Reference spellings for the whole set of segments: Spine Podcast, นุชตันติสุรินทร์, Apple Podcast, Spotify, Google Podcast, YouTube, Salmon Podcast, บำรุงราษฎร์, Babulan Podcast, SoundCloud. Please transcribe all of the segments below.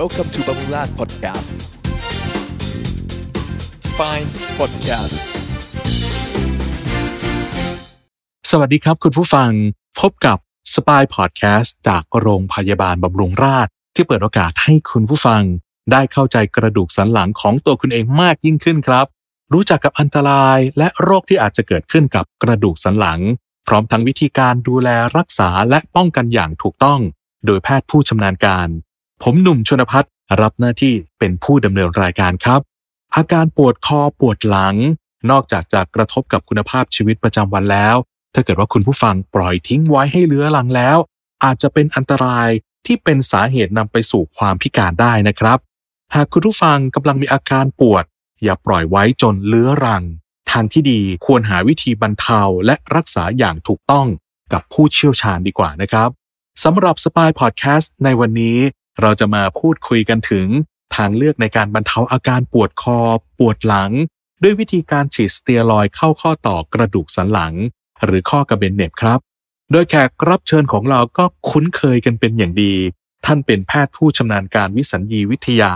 Welcome to Babulan Podcast Spine Podcast สวัสดีครับคุณผู้ฟังพบกับ Spine Podcast จากโรงพยาบาลบำรุงราษฎร์ที่เปิดโอกาสให้คุณผู้ฟังได้เข้าใจกระดูกสันหลังของตัวคุณเองมากยิ่งขึ้นครับรู้จักกับอันตรายและโรคที่อาจจะเกิดขึ้นกับกระดูกสันหลังพร้อมทั้งวิธีการดูแลรักษาและป้องกันอย่างถูกต้องโดยแพทย์ผู้ชำนาญการผมหนุ่มชนภัทรรับหน้าที่เป็นผู้ดำเนินรายการครับอาการปวดคอปวดหลังนอกจากจะกระทบกับคุณภาพชีวิตประจำวันแล้วถ้าเกิดว่าคุณผู้ฟังปล่อยทิ้งไว้ให้เลื้อรังแล้วอาจจะเป็นอันตรายที่เป็นสาเหตุนำไปสู่ความพิการได้นะครับหากคุณผู้ฟังกำลังมีอาการปวดอย่าปล่อยไว้จนเลื้อรังทางที่ดีควรหาวิธีบรรเทาและรักษาอย่างถูกต้องกับผู้เชี่ยวชาญดีกว่านะครับสำหรับ Spine Podcast ในวันนี้เราจะมาพูดคุยกันถึงทางเลือกในการบรรเทาอาการปวดคอปวดหลังด้วยวิธีการฉีดสเตียรอยด์เข้าข้อต่อกระดูกสันหลังหรือข้อกระเบนเหน็บครับโดยแขกรับเชิญของเราก็คุ้นเคยกันเป็นอย่างดีท่านเป็นแพทย์ผู้ชำนาญการวิสัญญีวิทยา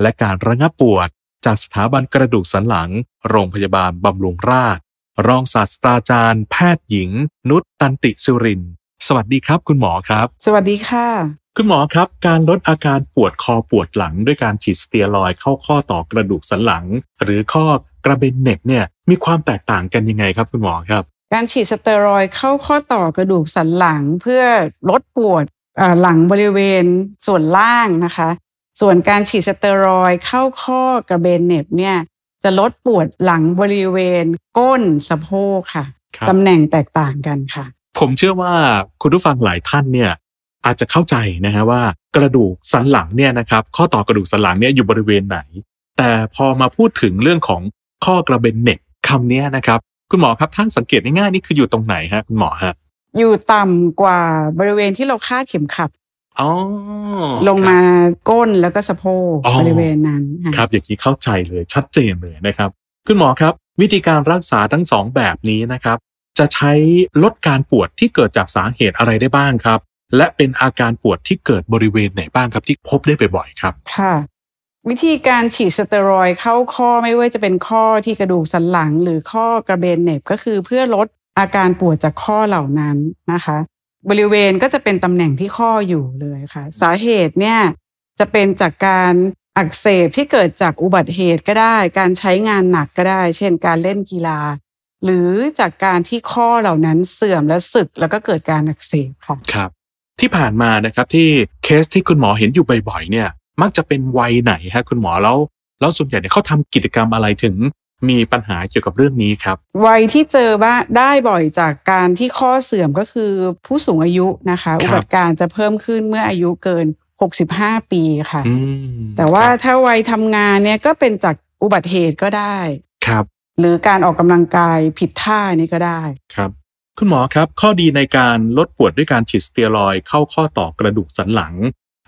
และการระงับปวดจากสถาบันกระดูกสันหลังโรงพยาบาลบำรุงราษฎร์รองศาสตราจารย์แพทย์หญิงนุชตันติสุรินทร์สวัสดีครับคุณหมอครับสวัสดีค่ะคุณหมอครับการลดอาการปวดคอปวดหลังด้วยการฉีดสเตียรอยด์เข้าข้อต่อกระดูกสันหลังหรือข้อกระเบนเหน็บเนี่ยมีความแตกต่างกันยังไงครับคุณหมอครับการฉีดสเตียรอยด์เข้าข้อต่อกระดูกสันหลังเพื่อลดปวดหลังบริเวณส่วนล่างนะคะส่วนการฉีดสเตียรอยด์เข้าข้อกระเบนเหน็บเนี่ยจะลดปวดหลังบริเวณก้นสะโพกค่ะตำแหน่งแตกต่างกันค่ะผมเชื่อว่าคุณผู้ฟังหลายท่านเนี่ยอาจจะเข้าใจนะฮะว่ากระดูกสันหลังเนี่ยนะครับข้อต่อกระดูกสันหลังเนี่ยอยู่บริเวณไหนแต่พอมาพูดถึงเรื่องของข้อกระเบนเหน็บคำนี้นะครับคุณหมอครับท่านสังเกตง่ายๆนี่คืออยู่ตรงไหนฮะคุณหมอฮะอยู่ต่ำกว่าบริเวณที่เราคาดเข็มขัดลงมาก้นแล้วก็สะโพกบริเวณนั้นครับอย่างนี้เข้าใจเลยชัดเจนเลยนะครับคุณหมอครับวิธีการรักษาทั้งสองแบบนี้นะครับจะใช้ลดการปวดที่เกิดจากสาเหตุอะไรได้บ้างครับและเป็นอาการปวดที่เกิดบริเวณไหนบ้างครับที่พบได้บ่อยๆครับค่ะวิธีการฉีดสเตียรอยด์เข้าข้อไม่ว่าจะเป็นข้อที่กระดูกสันหลังหรือข้อกระเบนเหน็บก็คือเพื่อลดอาการปวดจากข้อเหล่านั้นนะคะบริเวณก็จะเป็นตำแหน่งที่ข้ออยู่เลยค่ะสาเหตุเนี่ยจะเป็นจากการอักเสบที่เกิดจากอุบัติเหตุก็ได้การใช้งานหนักก็ได้เช่นการเล่นกีฬาหรือจากการที่ข้อเหล่านั้นเสื่อมและสึกแล้วก็เกิดการอักเสบค่ะครับที่ผ่านมานะครับที่เคสที่คุณหมอเห็นอยู่บ่อยๆเนี่ยมักจะเป็นวัยไหนฮะคุณหมอแล้วส่วนใหญ่เนี่ยเขาทำกิจกรรมอะไรถึงมีปัญหาเกี่ยวกับเรื่องนี้ครับวัยที่เจอว่าได้บ่อยจากการที่ข้อเสื่อมก็คือผู้สูงอายุนะคะอุบัติการจะเพิ่มขึ้นเมื่ออายุเกิน65ปีค่ะแต่ว่าถ้าวัยทำงานเนี่ยก็เป็นจากอุบัติเหตุก็ได้ครับหรือการออกกำลังกายผิดท่านี่ก็ได้ครับคุณหมอครับข้อดีในการลดปวดด้วยการฉีดสเตียรอยด์เข้าข้อต่อกระดูกสันหลัง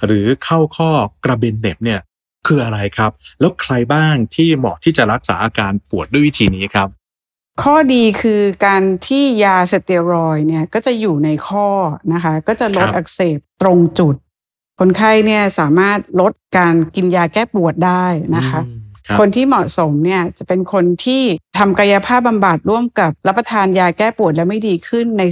หรือเข้าข้อกระเบนเหน็บเนี่ยคืออะไรครับแล้วใครบ้างที่เหมาะที่จะรักษาอาการปวดด้วยวิธีนี้ครับข้อดีคือการที่ยาสเตียรอยด์เนี่ยก็จะอยู่ในข้อนะคะก็จะลดอักเสบตรงจุดคนไข้เนี่ยสามารถลดการกินยาแก้ปวดได้นะคะคนที่เหมาะสมเนี่ยจะเป็นคนที่ทำกายภาพบำบัดร่วมกับรับประทานยาแก้ปวดแล้วไม่ดีขึ้นใน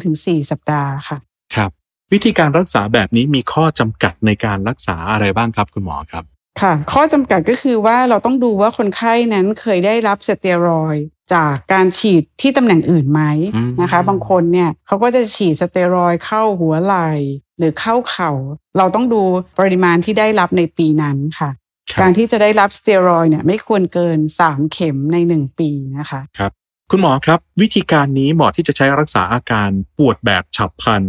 2-4 สัปดาห์ค่ะครับวิธีการรักษาแบบนี้มีข้อจำกัดในการรักษาอะไรบ้างครับคุณหมอครับค่ะข้อจำกัดก็คือว่าเราต้องดูว่าคนไข้นั้นเคยได้รับสเตียรอยด์จากการฉีดที่ตำแหน่งอื่นไหมนะคะบางคนเนี่ยเขาก็จะฉีดสเตียรอยด์เข้าหัวไหล่หรือเข้าเข่าเราต้องดูปริมาณที่ได้รับในปีนั้นค่ะการที่จะได้รับสเตียรอยด์เนี่ยไม่ควรเกิน3เข็มใน1ปีนะคะครับคุณหมอครับวิธีการนี้เหมาะที่จะใช้รักษาอาการปวดแบบฉับพลัน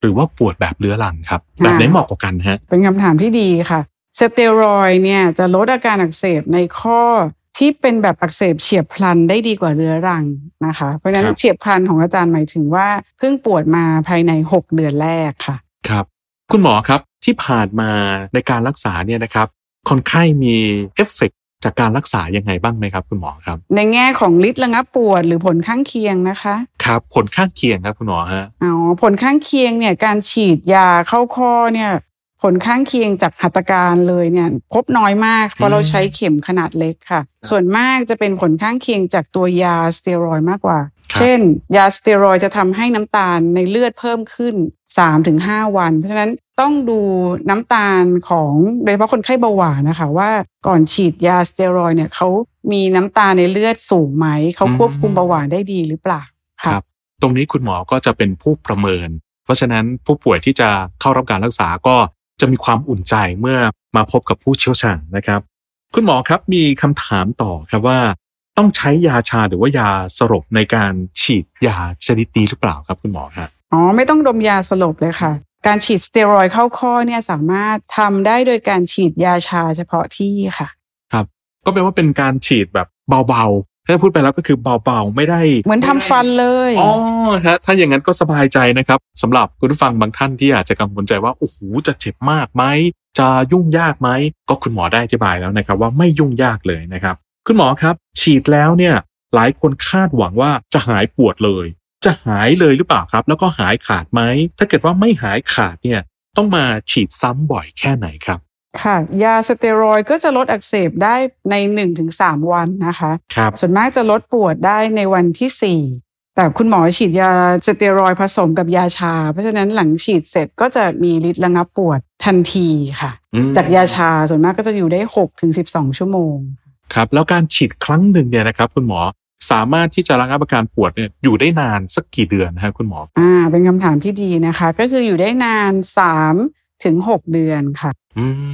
หรือว่าปวดแบบเรื้อรังครับแบบไหนเหมาะกว่ากันฮะเป็นคำถามที่ดีค่ะสเตียรอยด์เนี่ยจะลดอาการอักเสบในข้อที่เป็นแบบอักเสบเฉียบพลันได้ดีกว่าเรื้อรังนะคะเพราะฉะนั้นเฉียบพลันของอาจารย์หมายถึงว่าเพิ่งปวดมาภายใน6เดือนแรกค่ะครับคุณหมอครับที่ผ่านมาในการรักษาเนี่ยนะครับคนไข้มีเอฟเฟกต์จากการรักษายังไงบ้างไหมครับคุณหมอครับในแง่ของฤทธิ์ระงับปวดหรือผลข้างเคียงนะคะครับผลข้างเคียงครับคุณหมอฮะผลข้างเคียงเนี่ยการฉีดยาเข้าข้อเนี่ย ผลข้างเคียงจากหัตถการเลยเนี่ยพบน้อยมากเพราะเราใช้เข็มขนาดเล็กค่ะส่วนมากจะเป็นผลข้างเคียงจากตัวยาสเตียรอยด์มากกว่าเช่นยาสเตียรอยด์จะทำให้น้ำตาลในเลือดเพิ่มขึ้น 3-5 วันเพราะฉะนั้นต้องดูน้ำตาลของโดยเฉพาะคนไข้เบาหวานนะคะว่าก่อนฉีดยาสเตียรอยด์เนี่ยเขามีน้ำตาลในเลือดสูงไหมเขาควบคุมเบาหวานได้ดีหรือเปล่าครับตรงนี้คุณหมอก็จะเป็นผู้ประเมินเพราะฉะนั้นผู้ป่วยที่จะเข้ารับการรักษาก็จะมีความอุ่นใจเมื่อมาพบกับผู้เชี่ยวชาญนะครับคุณหมอครับมีคำถามต่อครับว่าต้องใช้ยาชาหรือว่ายาสลบในการฉีดยาชนิดนี้หรือเปล่าครับคุณหมอครับอ๋อไม่ต้องดมยาสลบเลยค่ะการฉีดสเตียรอยด์เข้าข้อเนี่ยสามารถทำได้โดยการฉีดยาชาเฉพาะที่ค่ะครับก็แปลว่าเป็นการฉีดแบบเบาๆถ้าพูดไปแล้วก็คือเบาๆไม่ได้เหมือนทำฟันเลยอ๋อฮะถ้าอย่างนั้นก็สบายใจนะครับสำหรับคุณผู้ฟังบางท่านที่อาจจะกังวลใจว่าโอ้โหจะเจ็บมากไหมจะยุ่งยากไหมก็คุณหมอได้อธิบายแล้วนะครับว่าไม่ยุ่งยากเลยนะครับคุณหมอครับฉีดแล้วเนี่ยหลายคนคาดหวังว่าจะหายปวดเลยจะหายเลยหรือเปล่าครับแล้วก็หายขาดไหมถ้าเกิดว่าไม่หายขาดเนี่ยต้องมาฉีดซ้ำบ่อยแค่ไหนครับค่ะยาสเตียรอยด์ก็จะลดอักเสบได้ใน 1-3 วันนะคะครับส่วนมากจะลดปวดได้ในวันที่4แต่คุณหมอฉีดยาสเตียรอยด์ผสมกับยาชาเพราะฉะนั้นหลังฉีดเสร็จก็จะมีฤทธิ์ระงับปวดทันทีค่ะจากยาชาส่วนมากก็จะอยู่ได้ 6-12 ชั่วโมงครับแล้วการฉีดครั้งหนึ่งเนี่ยนะครับคุณหมอสามารถที่จะระงับอาการปวดเนี่ยอยู่ได้นานสักกี่เดือนฮะคุณหมอเป็นคำถามที่ดีนะคะก็คืออยู่ได้นาน 3-6 เดือนค่ะ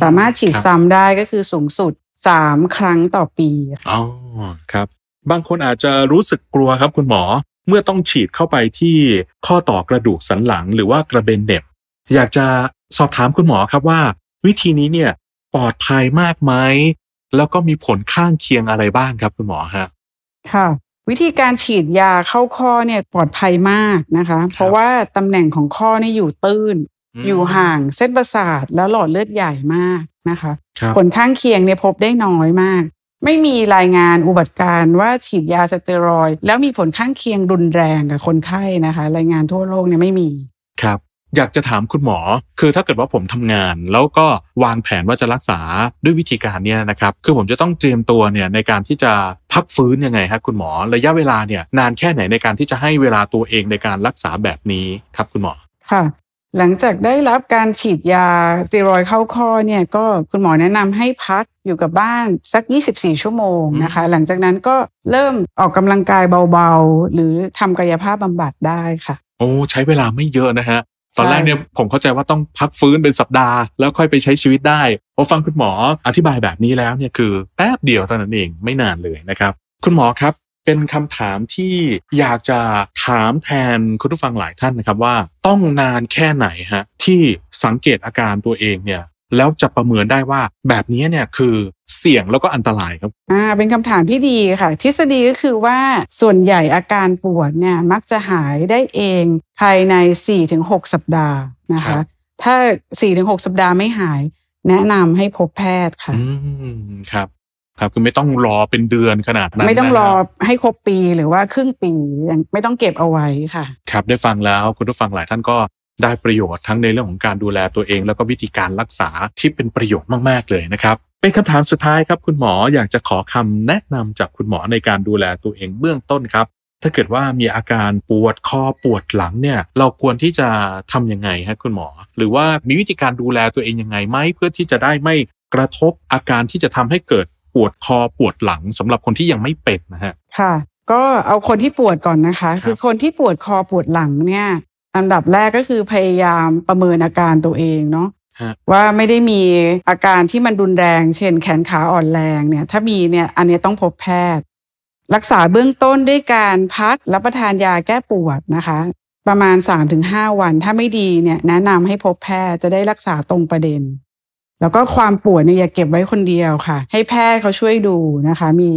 สามารถฉีดซ้ำได้ก็คือสูงสุด3 ครั้งต่อปีอ๋อครับบางคนอาจจะรู้สึกกลัวครับคุณหมอเมื่อต้องฉีดเข้าไปที่ข้อต่อกระดูกสันหลังหรือว่ากระเบนเหน็บอยากจะสอบถามคุณหมอครับว่าวิธีนี้เนี่ยปลอดภัยมากไหมแล้วก็มีผลข้างเคียงอะไรบ้างครับคุณหมอฮะค่ะวิธีการฉีดยาเข้าข้อเนี่ยปลอดภัยมากนะคะเพราะว่าตำแหน่งของข้อนี่อยู่ตื้นอยู่ห่างเส้นประสาทแล้วหลอดเลือดใหญ่มากนะคะผลข้างเคียงเนี่ยพบได้น้อยมากไม่มีรายงานอุบัติการณ์ว่าฉีดยาสเตียรอยด์แล้วมีผลข้างเคียงรุนแรงกับคนไข้นะคะรายงานทั่วโลกเนี่ยไม่มีครับอยากจะถามคุณหมอคือถ้าเกิดว่าผมทำงานแล้วก็วางแผนว่าจะรักษาด้วยวิธีการเนี่ยนะครับคือผมจะต้องเตรียมตัวเนี่ยในการที่จะพักฟื้นยังไงฮะคุณหมอระยะเวลาเนี่ยนานแค่ไหนในการที่จะให้เวลาตัวเองในการรักษาแบบนี้ครับคุณหมอค่ะหลังจากได้รับการฉีดยาสเตียรอยด์เข้าข้อเนี่ยก็คุณหมอแนะนำให้พักอยู่กับบ้านสัก24ชั่วโมงนะคะหลังจากนั้นก็เริ่มออกกำลังกายเบาๆหรือทำกายภาพบำบัดได้ค่ะโอ้ใช้เวลาไม่เยอะนะฮะตอนแรกเนี่ยผมเข้าใจว่าต้องพักฟื้นเป็นสัปดาห์แล้วค่อยไปใช้ชีวิตได้พอฟังคุณหมออธิบายแบบนี้แล้วเนี่ยคือแป๊บเดียวเท่านั้นเองไม่นานเลยนะครับคุณหมอครับเป็นคำถามที่อยากจะถามแทนคุณผู้ฟังหลายท่านนะครับว่าต้องนานแค่ไหนฮะที่สังเกตอาการตัวเองเนี่ยแล้วจะประเมินได้ว่าแบบนี้เนี่ยคือเสี่ยงแล้วก็อันตรายครับเป็นคำถามที่ดีค่ะทฤษฎีก็คือว่าส่วนใหญ่อาการปวดเนี่ยมักจะหายได้เองภายใน 4-6 สัปดาห์นะคะถ้า 4-6 สัปดาห์ไม่หายแนะนำให้พบแพทย์ค่ะครับคือไม่ต้องรอเป็นเดือนขนาดนั้นไม่ต้องรอให้ครบปีหรือว่าครึ่งปีไม่ต้องเก็บเอาไว้ค่ะครับได้ฟังแล้วคุณผู้ฟังหลายท่านก็ได้ประโยชน์ทั้งในเรื่องของการดูแลตัวเองแล้วก็วิธีการรักษาที่เป็นประโยชน์มากๆเลยนะครับเป็นคำถามสุดท้ายครับคุณหมออยากจะขอคำแนะนำจากคุณหมอในการดูแลตัวเองเบื้องต้นครับถ้าเกิดว่ามีอาการปวดคอปวดหลังเนี่ยเราควรที่จะทำยังไงฮะคุณหมอหรือว่ามีวิธีการดูแลตัวเองยังไงไหมเพื่อที่จะได้ไม่กระทบอาการที่จะทำให้เกิดปวดคอปวดหลังสำหรับคนที่ยังไม่เป็นนะฮะค่ะก็เอาคนที่ปวดก่อนนะคะคือคนที่ปวดคอปวดหลังเนี่ยอันดับแรกก็คือพยายามประเมินอาการตัวเองเนาะว่าไม่ได้มีอาการที่มันรุนแรงเช่นแขนขาอ่อนแรงเนี่ยถ้ามีเนี่ยอันนี้ต้องพบแพทย์รักษาเบื้องต้นด้วยการพักรับประทานยาแก้ปวดนะคะประมาณ 3-5 วันถ้าไม่ดีเนี่ยแนะนำให้พบแพทย์จะได้รักษาตรงประเด็นแล้วก็ความปวดเนี่ยอย่าเก็บไว้คนเดียวค่ะให้แพทย์เขาช่วยดูนะคะมี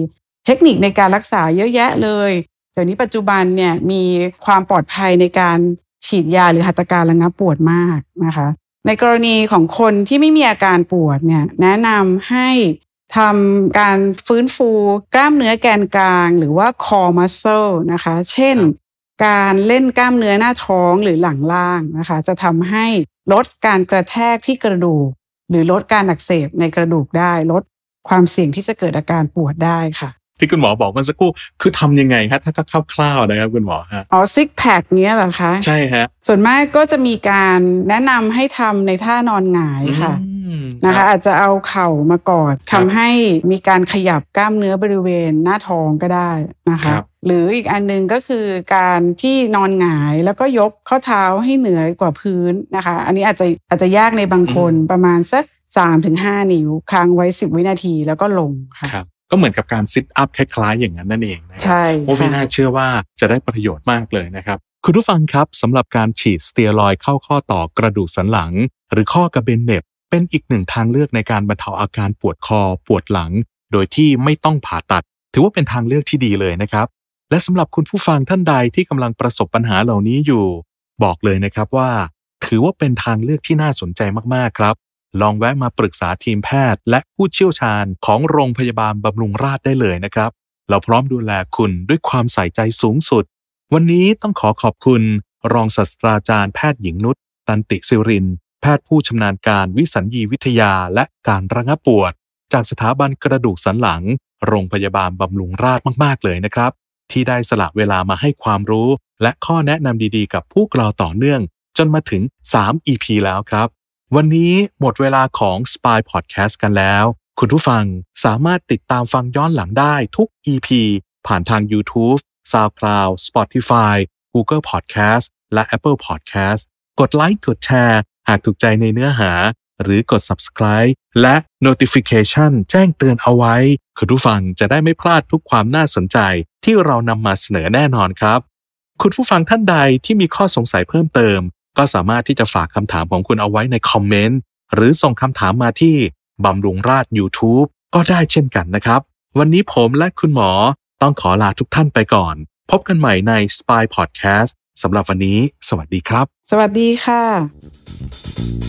เทคนิคในการรักษาเยอะแยะเลยเดี๋ยวนี้ปัจจุบันเนี่ยมีความปลอดภัยในการฉีดยาหรือหัตถการระงับปวดมากนะคะในกรณีของคนที่ไม่มีอาการปวดเนี่ยแนะนำให้ทำการฟื้นฟูกล้ามเนื้อแกนกลางหรือว่า core muscle นะคะเช่นการเล่นกล้ามเนื้อหน้าท้องหรือหลังล่างนะคะจะทำให้ ลดการกระแทกที่กระดูกหรือลดการอักเสบในกระดูกได้ลดความเสี่ยงที่จะเกิดอาการปวดได้ค่ะที่คุณหมอบอกเมื่อสักครู่คือทำยังไงฮะถ้าคร่าวๆนะครับคุณหมอฮะอ๋อซิกแพคเนี้ยเหรอคะใช่ฮะส่วนมากก็จะมีการแนะนำให้ทำในท่านอนหงายค่ะนะคะอาจจะเอาเข่ามากอดทำให้มีการขยับกล้ามเนื้อบริเวณหน้าท้องก็ได้นะคะหรืออีกอันนึงก็คือการที่นอนหงายแล้วก็ยกข้อเท้าให้เหนือกว่าพื้นนะคะอันนี้อาจจะยากในบางคนประมาณสัก 3-5 นิ้วค้างไว้10วินาทีแล้วก็ลงค่ะก็เหมือนกับการซิทอัพคล้ายๆอย่างนั้นนั่นเองใช่โอ้ไม่น่าเชื่อว่าจะได้ประโยชน์มากเลยนะครับคุณผู้ฟังครับสำหรับการฉีดสเตียรอยด์เข้าข้อต่อกระดูกสันหลังหรือข้อกระเบนเหน็บเป็นอีกหนึ่งทางเลือกในการบรรเทาอาการปวดคอปวดหลังโดยที่ไม่ต้องผ่าตัดถือว่าเป็นทางเลือกที่ดีเลยนะครับและสำหรับคุณผู้ฟังท่านใดที่กำลังประสบปัญหาเหล่านี้อยู่บอกเลยนะครับว่าถือว่าเป็นทางเลือกที่น่าสนใจมากๆครับลองแวะมาปรึกษาทีมแพทย์และผู้เชี่ยวชาญของโรงพยาบาลบำรุงราษฎร์ได้เลยนะครับเราพร้อมดูแลคุณด้วยความใส่ใจสูงสุดวันนี้ต้องขอขอบคุณรองศาสตราจารย์แพทย์หญิงนุชตันติศิรินทร์แพทย์ผู้ชำนาญการวิสัญญีวิทยาและการระงับปวดจากสถาบันกระดูกสันหลังโรงพยาบาลบำรุงราษฎร์มากๆเลยนะครับที่ได้สละเวลามาให้ความรู้และข้อแนะนำดีๆกับพวกเราต่อเนื่องจนมาถึง3 EP แล้วครับวันนี้หมดเวลาของ Spine Podcast กันแล้วคุณผู้ฟังสามารถติดตามฟังย้อนหลังได้ทุก EP ผ่านทาง YouTube, SoundCloud, Spotify, Google Podcast และ Apple Podcast กดไลค์กดแชร์หากถูกใจในเนื้อหาหรือกด Subscribe และ Notification แจ้งเตือนเอาไว้คุณผู้ฟังจะได้ไม่พลาดทุกความน่าสนใจที่เรานำมาเสนอแน่นอนครับคุณผู้ฟังท่านใดที่มีข้อสงสัยเพิ่มเติมก็สามารถที่จะฝากคำถามของคุณเอาไว้ในคอมเมนต์หรือส่งคำถามมาที่บำรุงราษฎร์ YouTube ก็ได้เช่นกันนะครับวันนี้ผมและคุณหมอต้องขอลาทุกท่านไปก่อนพบกันใหม่ใน Spine Podcast สำหรับวันนี้สวัสดีครับสวัสดีค่ะ